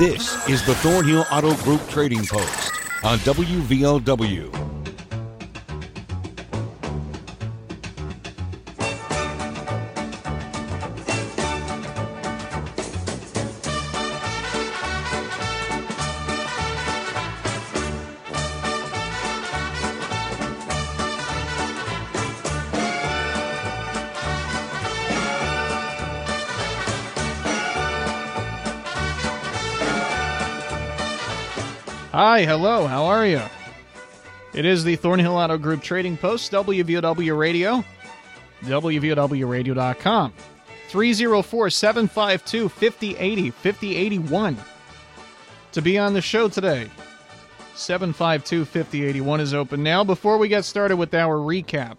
This is the Thornhill Auto Group Trading Post on WVOW. Hi, hello, how are you? It is the Thornhill Auto Group Trading Post, WVOW Radio, wvowradio.com, 304-752-5080, 5081. To be on the show today, 752-5081 is open now. Before we get started with our recap,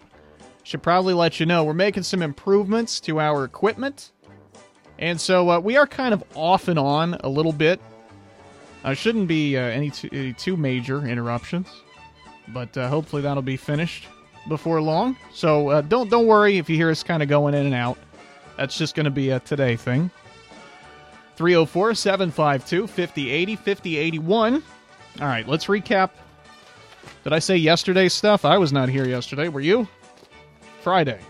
should probably let you know we're making some improvements to our equipment, and so we are kind of off and on a little bit. Shouldn't be any too major interruptions, but hopefully that'll be finished before long. So don't worry if you hear us kind of going in and out. That's just going to be a today thing. 304-752-5080, 5081. All right, let's recap. Did I say yesterday's stuff? I was not here yesterday. Were you? Friday.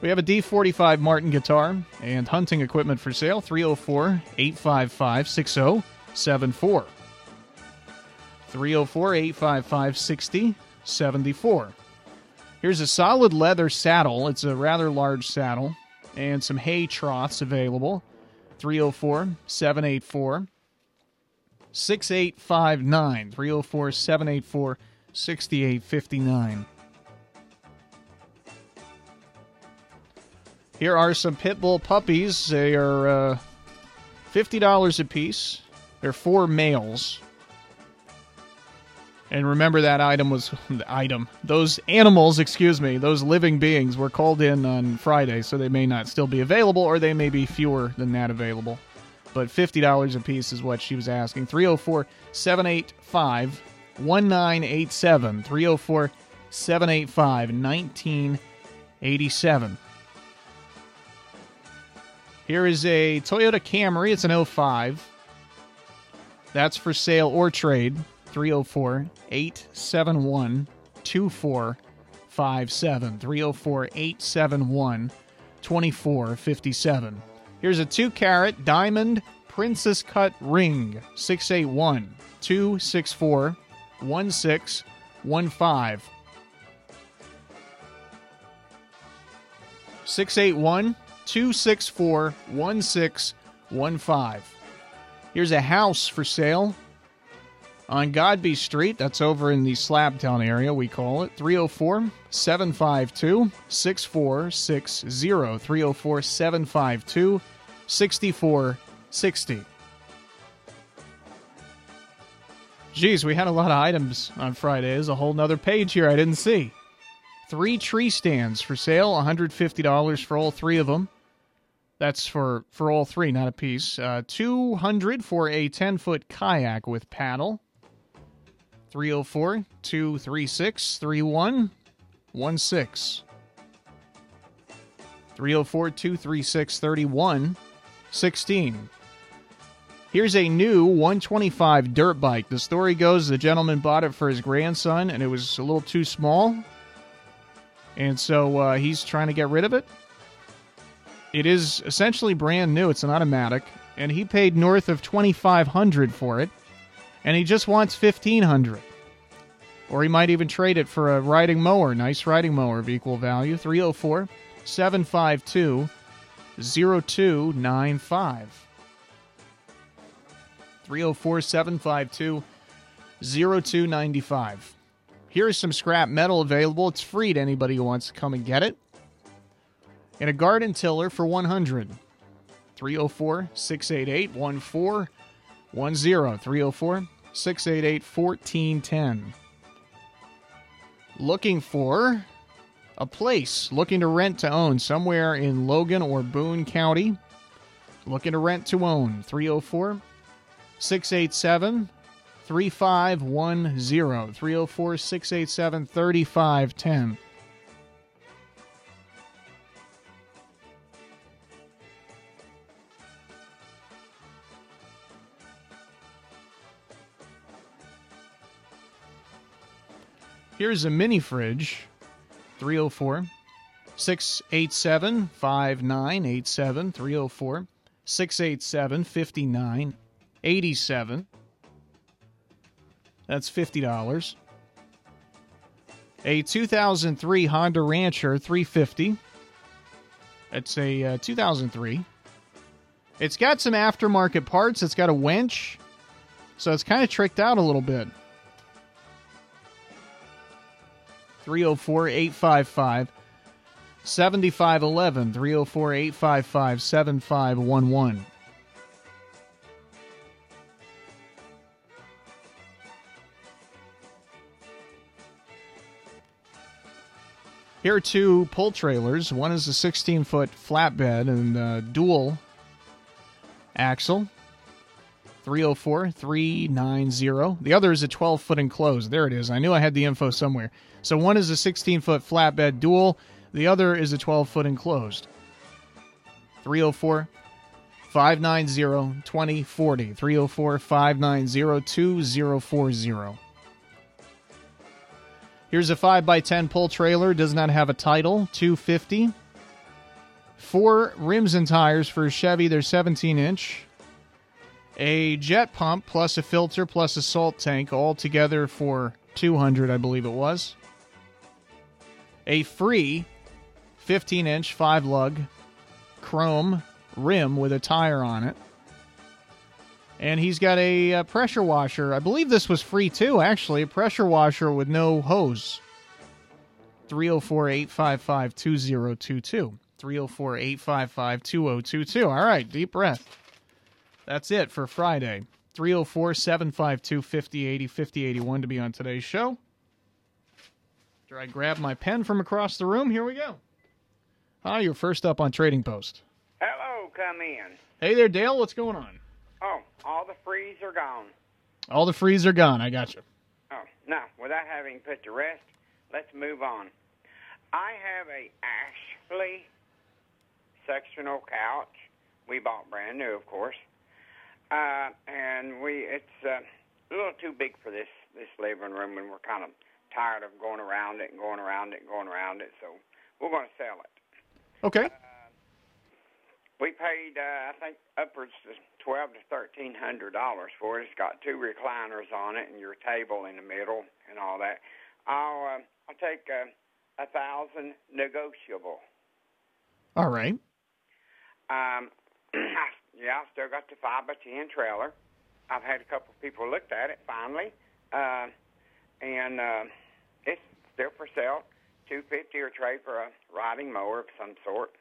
We have a D45 Martin guitar and hunting equipment for sale, 304-855-60. 74 304-855-6074. Here's a solid leather saddle. It's a rather large saddle, and some hay troughs available. 304-784-6859. 304-784-6859. Here are some pit bull puppies. They are $50 a piece. There are four males. And remember that those living beings were called in on Friday, so they may not still be available, or they may be fewer than that available. But $50 a piece is what she was asking. 304-785-1987. 304-785-1987. Here is a Toyota Camry. It's an 05. That's for sale or trade, 304-871-2457, 304-871-2457. Here's a 2-carat diamond princess cut ring, 681-264-1615. 681-264-1615. Here's a house for sale on Godby Street. That's over in the Slabtown area, we call it. 304-752-6460. 304-752-6460. Geez, we had a lot of items on Friday. There's a whole nother page here I didn't see. 3 tree stands for sale, $150 for all 3 of them. That's for all 3, not a piece. $200 for a 10-foot kayak with paddle. 304-236-3116. 304-236-3116. Here's a new 125 dirt bike. The story goes the gentleman bought it for his grandson, and it was a little too small. And so he's trying to get rid of it. It is essentially brand new. It's an automatic, and he paid north of $2,500 for it, and he just wants $1,500. Or he might even trade it for a riding mower, nice riding mower of equal value. 304-752-0295. 304-752-0295. Here is some scrap metal available. It's free to anybody who wants to come and get it. And a garden tiller for $100. 304-688-1410. 304-688-1410. Looking for a place, looking to rent to own somewhere in Logan or Boone County. Looking to rent to own. 304-687-3510. 304-687-3510. Here's a mini fridge, 304-687-5987, 304-687-5987. That's $50. A 2003 Honda Rancher, $350. That's a 2003. It's got some aftermarket parts. It's got a winch. So it's kind of tricked out a little bit. 304-855-7511. 304-855-7511. Here are two pull trailers. One is a 16-foot flatbed and dual axle. 304-390. The other is a 12-foot enclosed. There it is. I knew I had the info somewhere. So one is a 16-foot flatbed dual. The other is a 12-foot enclosed. 304-590-2040. 304-590-2040. Here's a 5x10 pull trailer, does not have a title, $250. Four rims and tires for a Chevy, they're 17-inch. A jet pump plus a filter plus a salt tank, all together for $200, I believe it was. A free 15-inch 5-lug chrome rim with a tire on it. And he's got a pressure washer. I believe this was free, too, actually. A pressure washer with no hose. 304-855-2022. 304-855-2022. All right, deep breath. That's it for Friday. 304-752-5080-5081 to be on today's show. After I grab my pen from across the room, here we go. Hi, you're first up on Trading Post. Hello, come in. Hey there, Dale. What's going on? Oh, all the frees are gone. All the frees are gone. I got you. Oh, now, without having put to rest, let's move on. I have a Ashley sectional couch. We bought brand new, of course. And it's a little too big for this living room, and we're kind of tired of going around it and going around it and going around it, so we're going to sell it. Okay. We paid, I think, upwards of $1,200 to $1,300 for it. It's got two recliners on it and your table in the middle and all that. I'll take $1,000 negotiable. All right. Yeah, I still got the 5x10 trailer. I've had a couple of people looked at it finally, and it's still for sale. $250 or trade for a riding mower of some sort.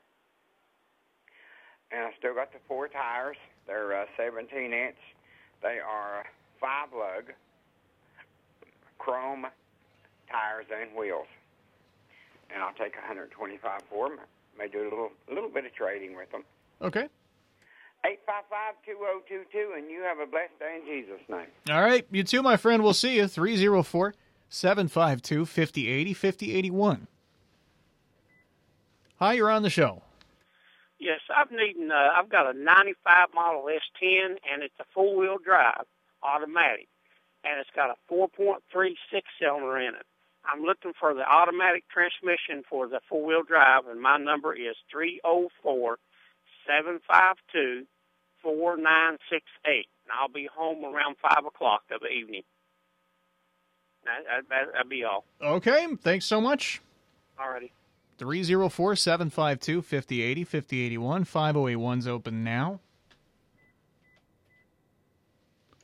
And I still got the four tires. They're 17-inch. They are 5-lug chrome tires and wheels. And I'll take $125 for them. May do a little bit of trading with them. Okay. 855-2022, and you have a blessed day in Jesus' name. All right. You too, my friend. We'll see you. 304-752-5080-5081. Hi, you're on the show. Yes, I'm needing. I've got a 95 model S10, and it's a four-wheel drive, automatic, and it's got a 4.3 six-cylinder in it. I'm looking for the automatic transmission for the four-wheel drive, and my number is 304-752-4968, and I'll be home around 5 o'clock of the evening. That'll be all. Okay, thanks so much. All righty. 304-752-5080, 5081, 5081's open now.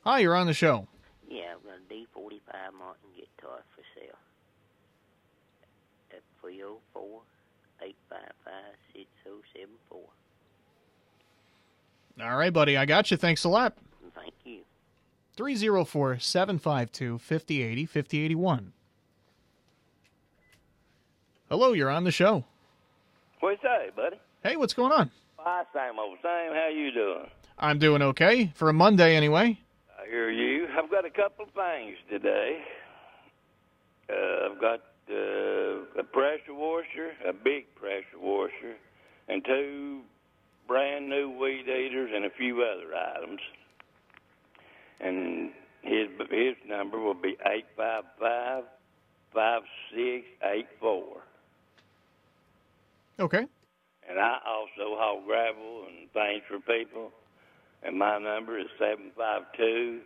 Hi, you're on the show. Yeah, I've got a D45 Martin guitar for sale at 304-855-6074. All right, buddy, I got you. Thanks a lot. Thank you. 304-752-5080, 5081. Hello, you're on the show. What's up, buddy? Hey, what's going on? Same old same. How you doing? I'm doing okay, for a Monday anyway. I hear you. I've got a couple of things today. I've got a pressure washer, a big pressure washer, and two brand-new weed eaters and a few other items. And his number will be 5684. Okay. And I also haul gravel and things for people, and my number is 752-6789.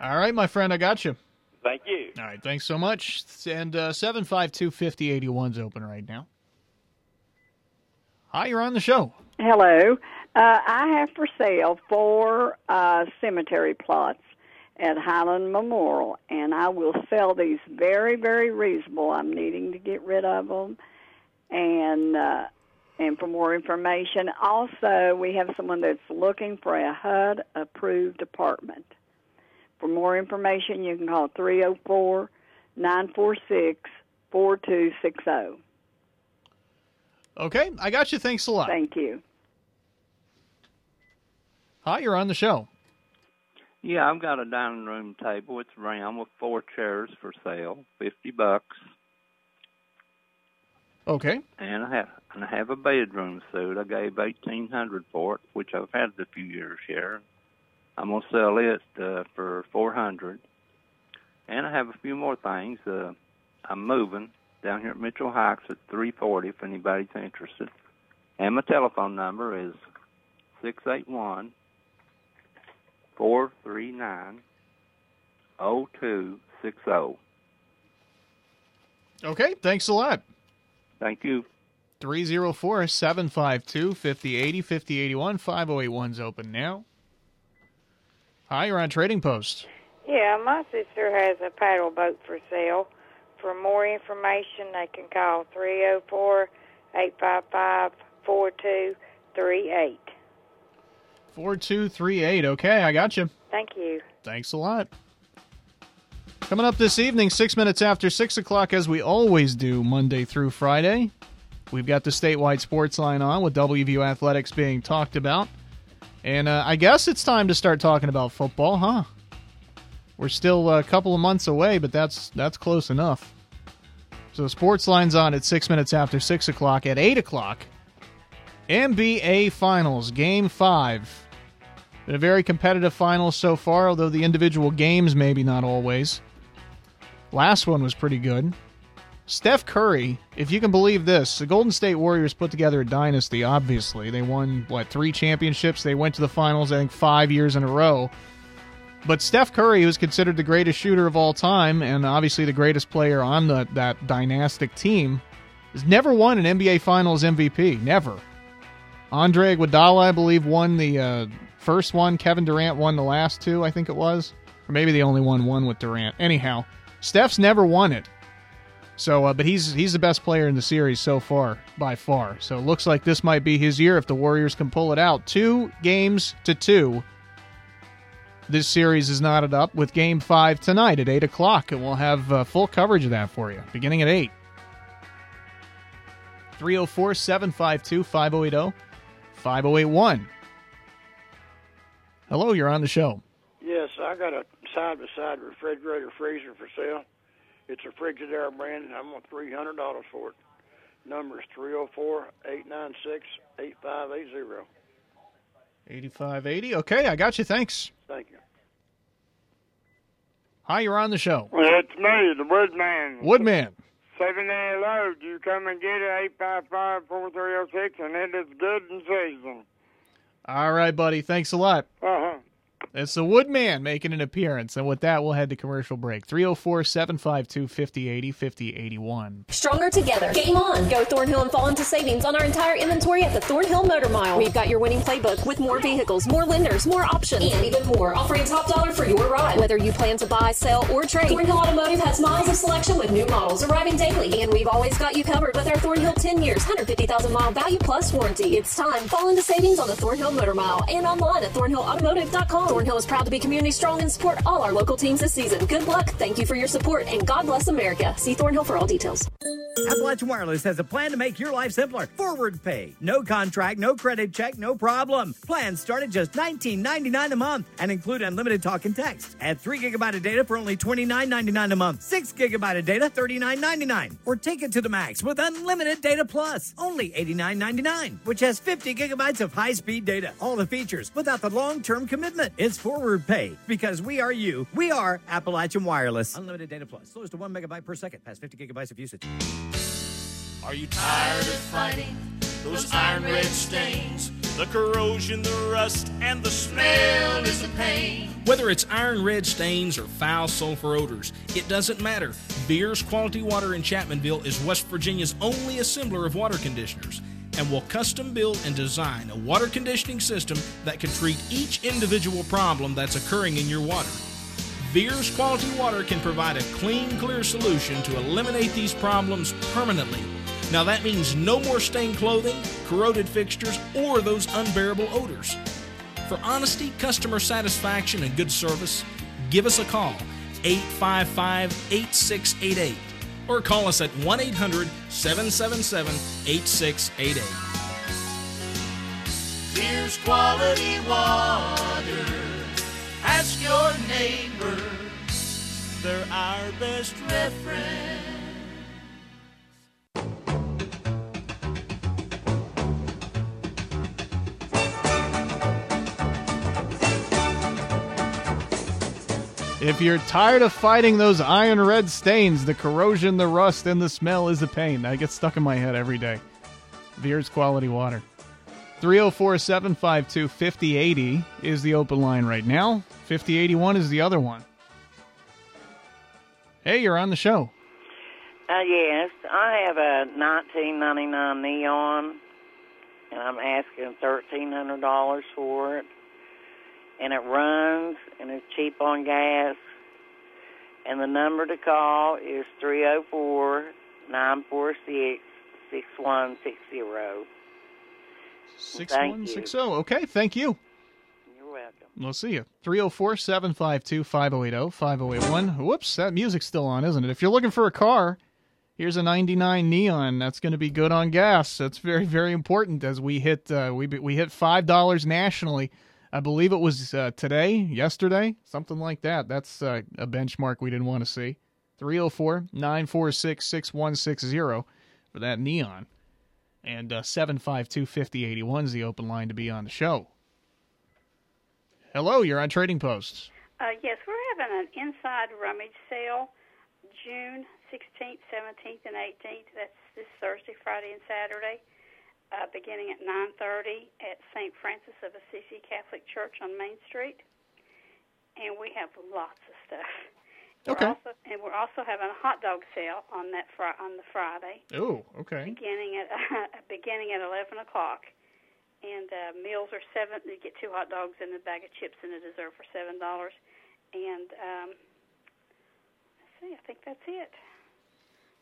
All right, my friend, I got you. Thank you. All right, thanks so much. And 752-5081 is open right now. Hi, you're on the show. Hello. I have for sale four cemetery plots at Highland Memorial, and I will sell these very, very reasonable. I'm needing to get rid of them. And for more information, also, we have someone that's looking for a HUD-approved apartment. For more information, you can call 304-946-4260. Okay, I got you. Thanks a lot. Thank you. Hi, you're on the show. Yeah, I've got a dining room table. It's round with four chairs for sale, $50. Okay. And I have a bedroom suite. I gave $1,800 for it, which I've had a few years here. I'm going to sell it for $400. And I have a few more things. I'm moving down here at Mitchell Heights at 340 if anybody's interested. And my telephone number is 681-439-0260. Okay, thanks a lot. Thank you. 304-752-5080, 5081, 5081's open now. Hi, you're on Trading Post. Yeah, my sister has a paddle boat for sale. For more information, they can call 304-855-4238. 4238. Okay, I got you. Thank you. Thanks a lot. Coming up this evening, 6 minutes after 6 o'clock, as we always do Monday through Friday, we've got the statewide sports line on with WVU Athletics being talked about. And I guess it's time to start talking about football, huh? We're still a couple of months away, but that's close enough. So the sports line's on at 6 minutes after 6 o'clock. At 8 o'clock, NBA Finals, Game 5. Been a very competitive finals so far, although the individual games maybe not always. Last one was pretty good. Steph Curry, if you can believe this, the Golden State Warriors put together a dynasty, obviously. They won, what, 3 championships? They went to the finals, I think, 5 years in a row. But Steph Curry, who's considered the greatest shooter of all time and obviously the greatest player on that dynastic team, has never won an NBA Finals MVP. Never. Andre Iguodala, I believe, won the first one. Kevin Durant won the last two, I think it was. Or maybe the only one won with Durant. Anyhow, Steph's never won it. So, but he's the best player in the series so far, by far. So it looks like this might be his year if the Warriors can pull it out. 2-2. This series is knotted up with Game 5 tonight at 8 o'clock, and we'll have full coverage of that for you, beginning at 8. 304-752-5080, 5081. Hello, you're on the show. Yes, I got a side-by-side refrigerator freezer for sale. It's a Frigidaire brand, and I want $300 for it. Number is 304-896-8580. 8580. Okay, I got you. Thanks. Thank you. Hi, you're on the show. Well, it's me, the Woodman. Woodman. 7 day load. You come and get it, 855-4306, and it is good in season. All right, buddy. Thanks a lot. Uh-huh. It's the Woodman making an appearance, and with that, we'll head to commercial break. 304-752-5080, 5081. Stronger together. Game on. Go Thornhill and fall into savings on our entire inventory at the Thornhill Motor Mile. We've got your winning playbook with more vehicles, more lenders, more options, and even more. Offering top dollar for your ride. Whether you plan to buy, sell, or trade, Thornhill Automotive has miles of selection with new models arriving daily, and we've always got you covered with our Thornhill 10 years, 150,000-mile value plus warranty. It's time. Fall into savings on the Thornhill Motor Mile and online at thornhillautomotive.com. Thornhill is proud to be community strong and support all our local teams this season. Good luck, thank you for your support, and God bless America. See Thornhill for all details. Appalachian Wireless has a plan to make your life simpler. Forward pay. No contract, no credit check, no problem. Plans start at just $19.99 a month and include unlimited talk and text. Add 3 gigabyte of data for only $29.99 a month. 6 gigabyte of data, $39.99. Or take it to the max with unlimited data plus, only $89.99, which has 50 gigabytes of high-speed data. All the features without the long-term commitment. It's is forward pay. Because we are you. We are Appalachian Wireless. Unlimited data plus. Slows to 1 megabyte per second. Past 50 gigabytes of usage. Are you tired of fighting those iron red stains? The corrosion, the rust, and the smell is a pain. Whether it's iron red stains or foul sulfur odors, it doesn't matter. Beer's Quality Water in Chapmanville is West Virginia's only assembler of water conditioners and will custom build and design a water conditioning system that can treat each individual problem that's occurring in your water. Beer's Quality Water can provide a clean, clear solution to eliminate these problems permanently. Now that means no more stained clothing, corroded fixtures, or those unbearable odors. For honesty, customer satisfaction, and good service, give us a call, 855-8688, or call us at 1-800-777-8688. Beer's Quality Water. Ask your neighbor. They're our best reference. If you're tired of fighting those iron red stains, the corrosion, the rust, and the smell is a pain. I get stuck in my head every day. Beer's Quality Water. 304-752-5080 is the open line right now. 5081 is the other one. Hey, you're on the show. Yes, I have a 1999 Neon, and I'm asking $1,300 for it. And it runs, and it's cheap on gas. And the number to call is 304-946-6160. 6160. Okay, thank you. You're welcome. We'll see you. 304-752-5080-5081. Whoops, that music's still on, isn't it? If you're looking for a car, here's a 99 Neon. That's going to be good on gas. That's very, very important as we hit hit $5 nationally. I believe it was today, yesterday, something like that. That's a benchmark we didn't want to see. 304-946-6160 for that Neon. And 752-5081 is the open line to be on the show. Hello, you're on Trading Posts. Yes, we're having an inside rummage sale June 16th, 17th, and 18th. That's this Thursday, Friday, and Saturday. Beginning at 9:30 at St. Francis of Assisi Catholic Church on Main Street. And we have lots of stuff. Okay. We're also having a hot dog sale on that on the Friday. Oh, okay. Beginning at 11 o'clock. And meals are $7. You get two hot dogs and a bag of chips and a dessert for $7. And let's see, I think that's it.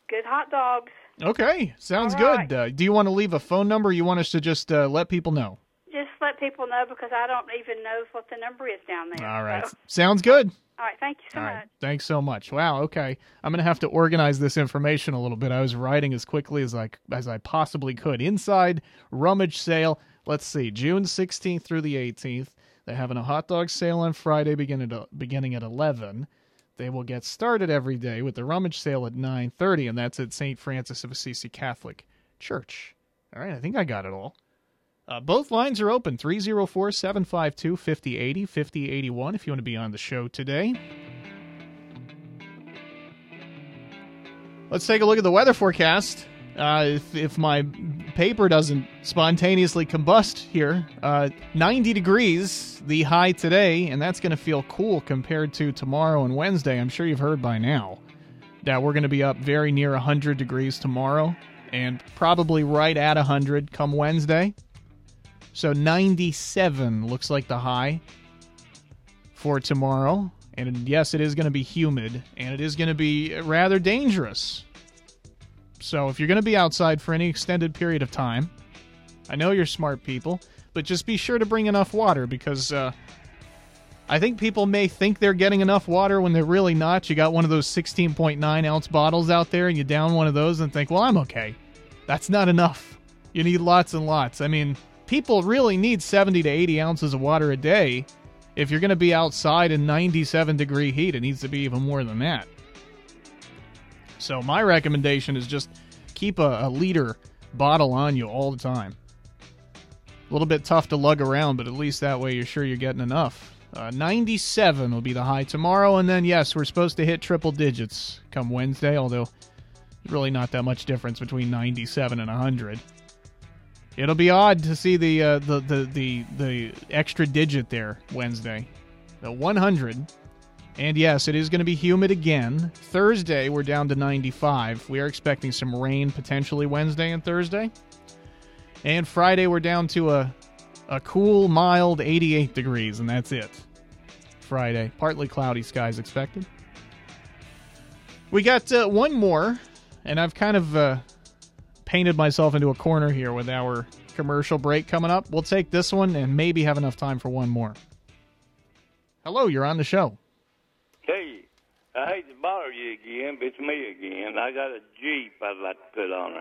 Good hot dogs. Okay, sounds right. Good. Do you want to leave a phone number or you want us to just let people know? Just let people know because I don't even know what the number is down there. All right, so. Sounds good. All right, thank you so much. Thanks so much. Wow, okay. I'm going to have to organize this information a little bit. I was writing as quickly as I possibly could. Inside rummage sale, let's see, June 16th through the 18th. They're having a hot dog sale on Friday beginning at 11. They will get started every day with the rummage sale at 9:30, and that's at St. Francis of Assisi Catholic Church. All right, I think I got it all. Both lines are open, 304-752-5080, 5081, if you want to be on the show today. Let's take a look at the weather forecast. If my paper doesn't spontaneously combust here, 90 degrees, the high today, and that's going to feel cool compared to tomorrow and Wednesday. I'm sure you've heard by now that we're going to be up very near 100 degrees tomorrow and probably right at 100 come Wednesday. So 97 looks like the high for tomorrow. And yes, it is going to be humid, and it is going to be rather dangerous. So if you're going to be outside for any extended period of time, I know you're smart people, but just be sure to bring enough water because I think people may think they're getting enough water when they're really not. You got one of those 16.9-ounce bottles out there and you down one of those and think, well, I'm okay. That's not enough. You need lots and lots. I mean, people really need 70 to 80 ounces of water a day. If you're going to be outside in 97-degree heat, it needs to be even more than that. So my recommendation is just keep a liter bottle on you all the time. A little bit tough to lug around, but at least that way you're sure you're getting enough. 97 will be the high tomorrow. And then, yes, we're supposed to hit triple digits come Wednesday, although really not that much difference between 97 and 100. It'll be odd to see the extra digit there Wednesday. The 100. And, yes, it is going to be humid again. Thursday, we're down to 95. We are expecting some rain potentially Wednesday and Thursday. And Friday, we're down to a cool, mild 88 degrees, and that's it. Friday, partly cloudy skies expected. We got one more, and I've kind of painted myself into a corner here with our commercial break coming up. We'll take this one and maybe have enough time for one more. Hello, you're on the show. Hey, I hate to bother you again, but it's me again. I got a Jeep I'd like to put on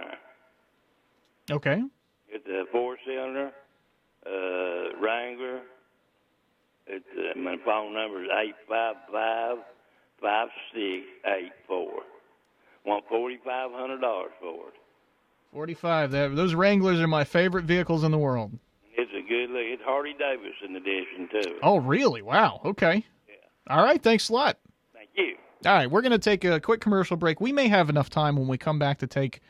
there. Okay. It's a four-cylinder Wrangler. It's, my phone number is 855-5684. Want $4,500 for it. 45. Those Wranglers are my favorite vehicles in the world. It's a good look. It's Harley Davidson edition, too. Oh, really? Wow. Okay. Yeah. All right. Thanks a lot. Thank you. All right. We're going to take a quick commercial break. We may have enough time when we come back to take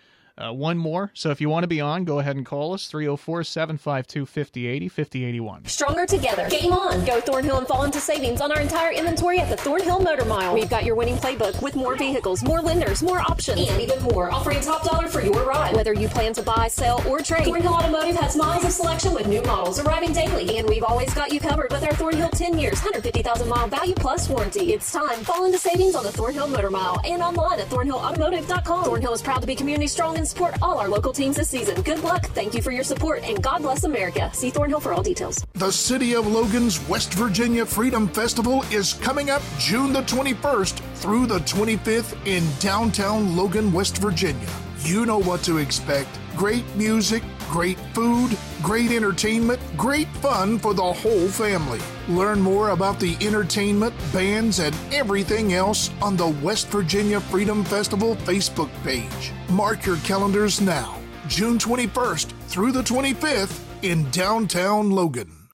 one more. So if you want to be on, go ahead and call us, 304-752-5080, 5081. Stronger together. Game on. Go Thornhill and fall into savings on our entire inventory at the Thornhill Motor Mile. We've got your winning playbook with more vehicles, more lenders, more options, and even more, offering top dollar for your ride. Whether you plan to buy, sell, or trade, Thornhill Automotive has miles of selection with new models arriving daily. And we've always got you covered with our Thornhill 10 years, 150,000 mile value plus warranty. It's time. Fall into savings on the Thornhill Motor Mile and online at thornhillautomotive.com. Thornhill is proud to be community strong and support all our local teams this season. Good luck, thank you for your support, and God bless America. See Thornhill for all details. The City of Logan's West Virginia Freedom Festival is coming up June the 21st through the 25th in downtown Logan, West Virginia. You know what to expect. Great music, great food, great entertainment, great fun for the whole family. Learn more about the entertainment, bands, and everything else on the West Virginia Freedom Festival Facebook page. Mark your calendars now, June 21st through the 25th in downtown Logan.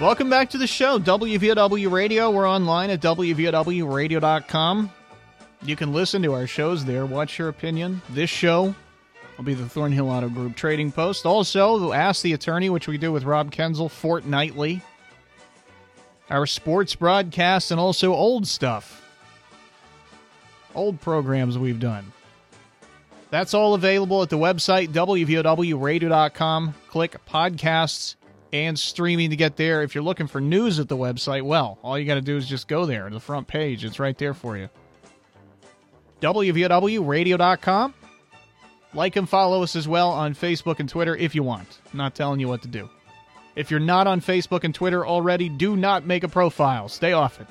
Welcome back to the show, WVOW Radio. We're online at wvowradio.com. You can listen to our shows there. What's your opinion? This show will be the Thornhill Auto Group Trading Post. Also, Ask the Attorney, which we do with Rob Kenzel fortnightly. Our sports broadcasts and also old stuff. Old programs we've done. That's all available at the website, wvowradio.com. Click Podcasts and streaming to get there. If you're looking for news at the website, well, all you got to do is just go there to the front page. It's right there for you. wvowradio.com. Like and follow us as well on Facebook and Twitter if you want. I'm not telling you what to do. If you're not on Facebook and Twitter already, do not make a profile. Stay off it.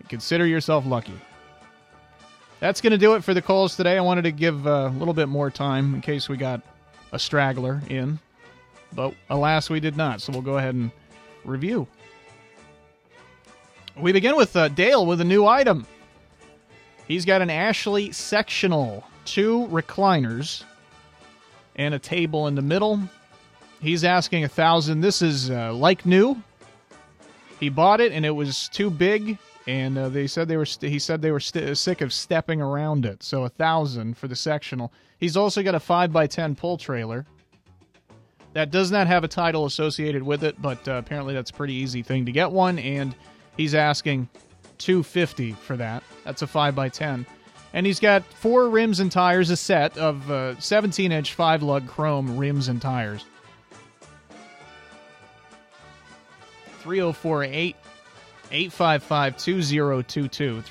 And consider yourself lucky. That's going to do it for the calls today. I wanted to give a little bit more time in case we got a straggler in. But alas, we did not, so we'll go ahead and review. We begin with Dale with a new item. He's got an Ashley sectional, 2 recliners, and a table in the middle. He's asking $1,000. This is like new. He bought it, and it was too big, and they said they were. He said they were sick of stepping around it, so $1,000 for the sectional. He's also got a 5x10 pull trailer. That does not have a title associated with it, but apparently that's a pretty easy thing to get one, and he's asking $250 for that. That's a 5x10. And he's got 4 rims and tires, a set of 17-inch 5-lug chrome rims and tires. 304-855-2022.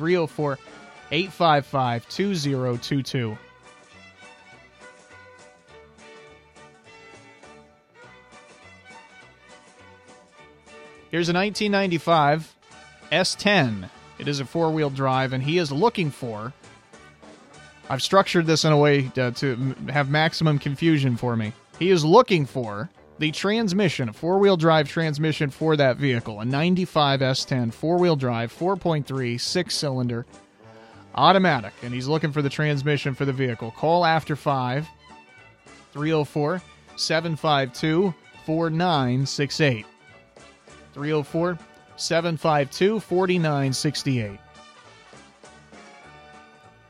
304-855-2022. Here's a 1995 S10. It is a four-wheel drive, and he is looking for... I've structured this in a way to have maximum confusion for me. He is looking for the transmission, a four-wheel drive transmission for that vehicle, a 95 S10 four-wheel drive, 4.3, six-cylinder, automatic, and he's looking for the transmission for the vehicle. Call after 5, 304-752-4968. 304-752-4968.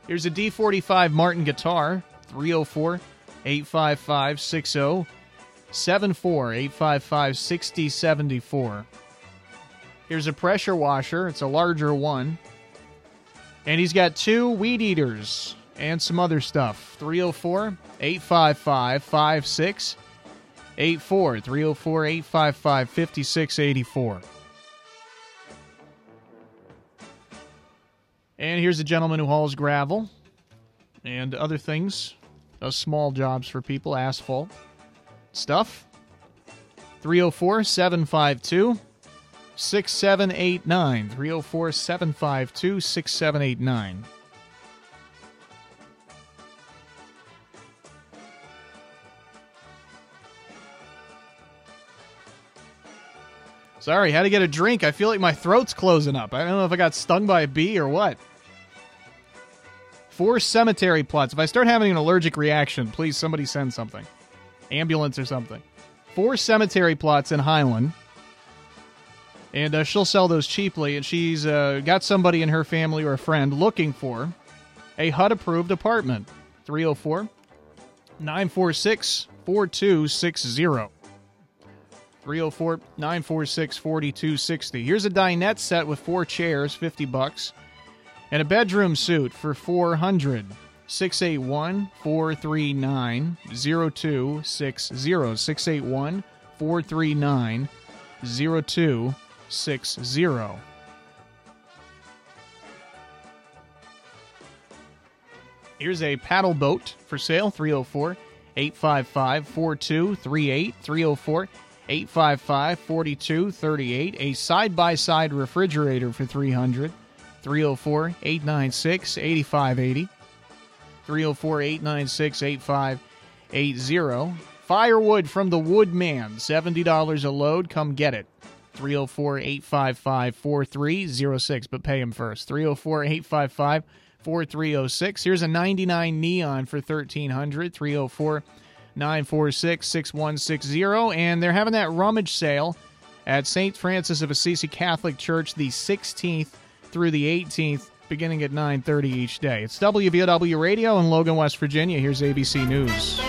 Here's a D45 Martin guitar, 304-855-6074, 855-6074. Here's a pressure washer. It's a larger one. And he's got two weed eaters and some other stuff, 304-855-5684, 304-855-5684. And here's a gentleman who hauls gravel and other things, does small jobs for people, asphalt stuff. 304-752-6789. 304-752-6789. Sorry, had to get a drink. I feel like my throat's closing up. I don't know if I got stung by a bee or what. 4 cemetery plots. If I start having an allergic reaction, please somebody send something. Ambulance or something. 4 cemetery plots in Highland. And she'll sell those cheaply. And she's got somebody in her family or a friend looking for a HUD-approved apartment. 304-946-4260. 304-946-4260. Here's a dinette set with 4 chairs, $50, and a bedroom suite for $400. 681-439-0260. 681-439-0260. Here's a paddle boat for sale, 304-855-4238. 304-855-4238. A side-by-side refrigerator for $300. 304-896-8580. 304-896-8580. Firewood from the Woodman, $70 a load. Come get it. 304-855-4306, but pay him first. 304-855-4306. Here's a 99 Neon for $1,300. 304-946-6160, and they're having that rummage sale at St. Francis of Assisi Catholic Church the 16th through the 18th, beginning at 9:30 each day. It's WVOW Radio in Logan, West Virginia. Here's ABC News.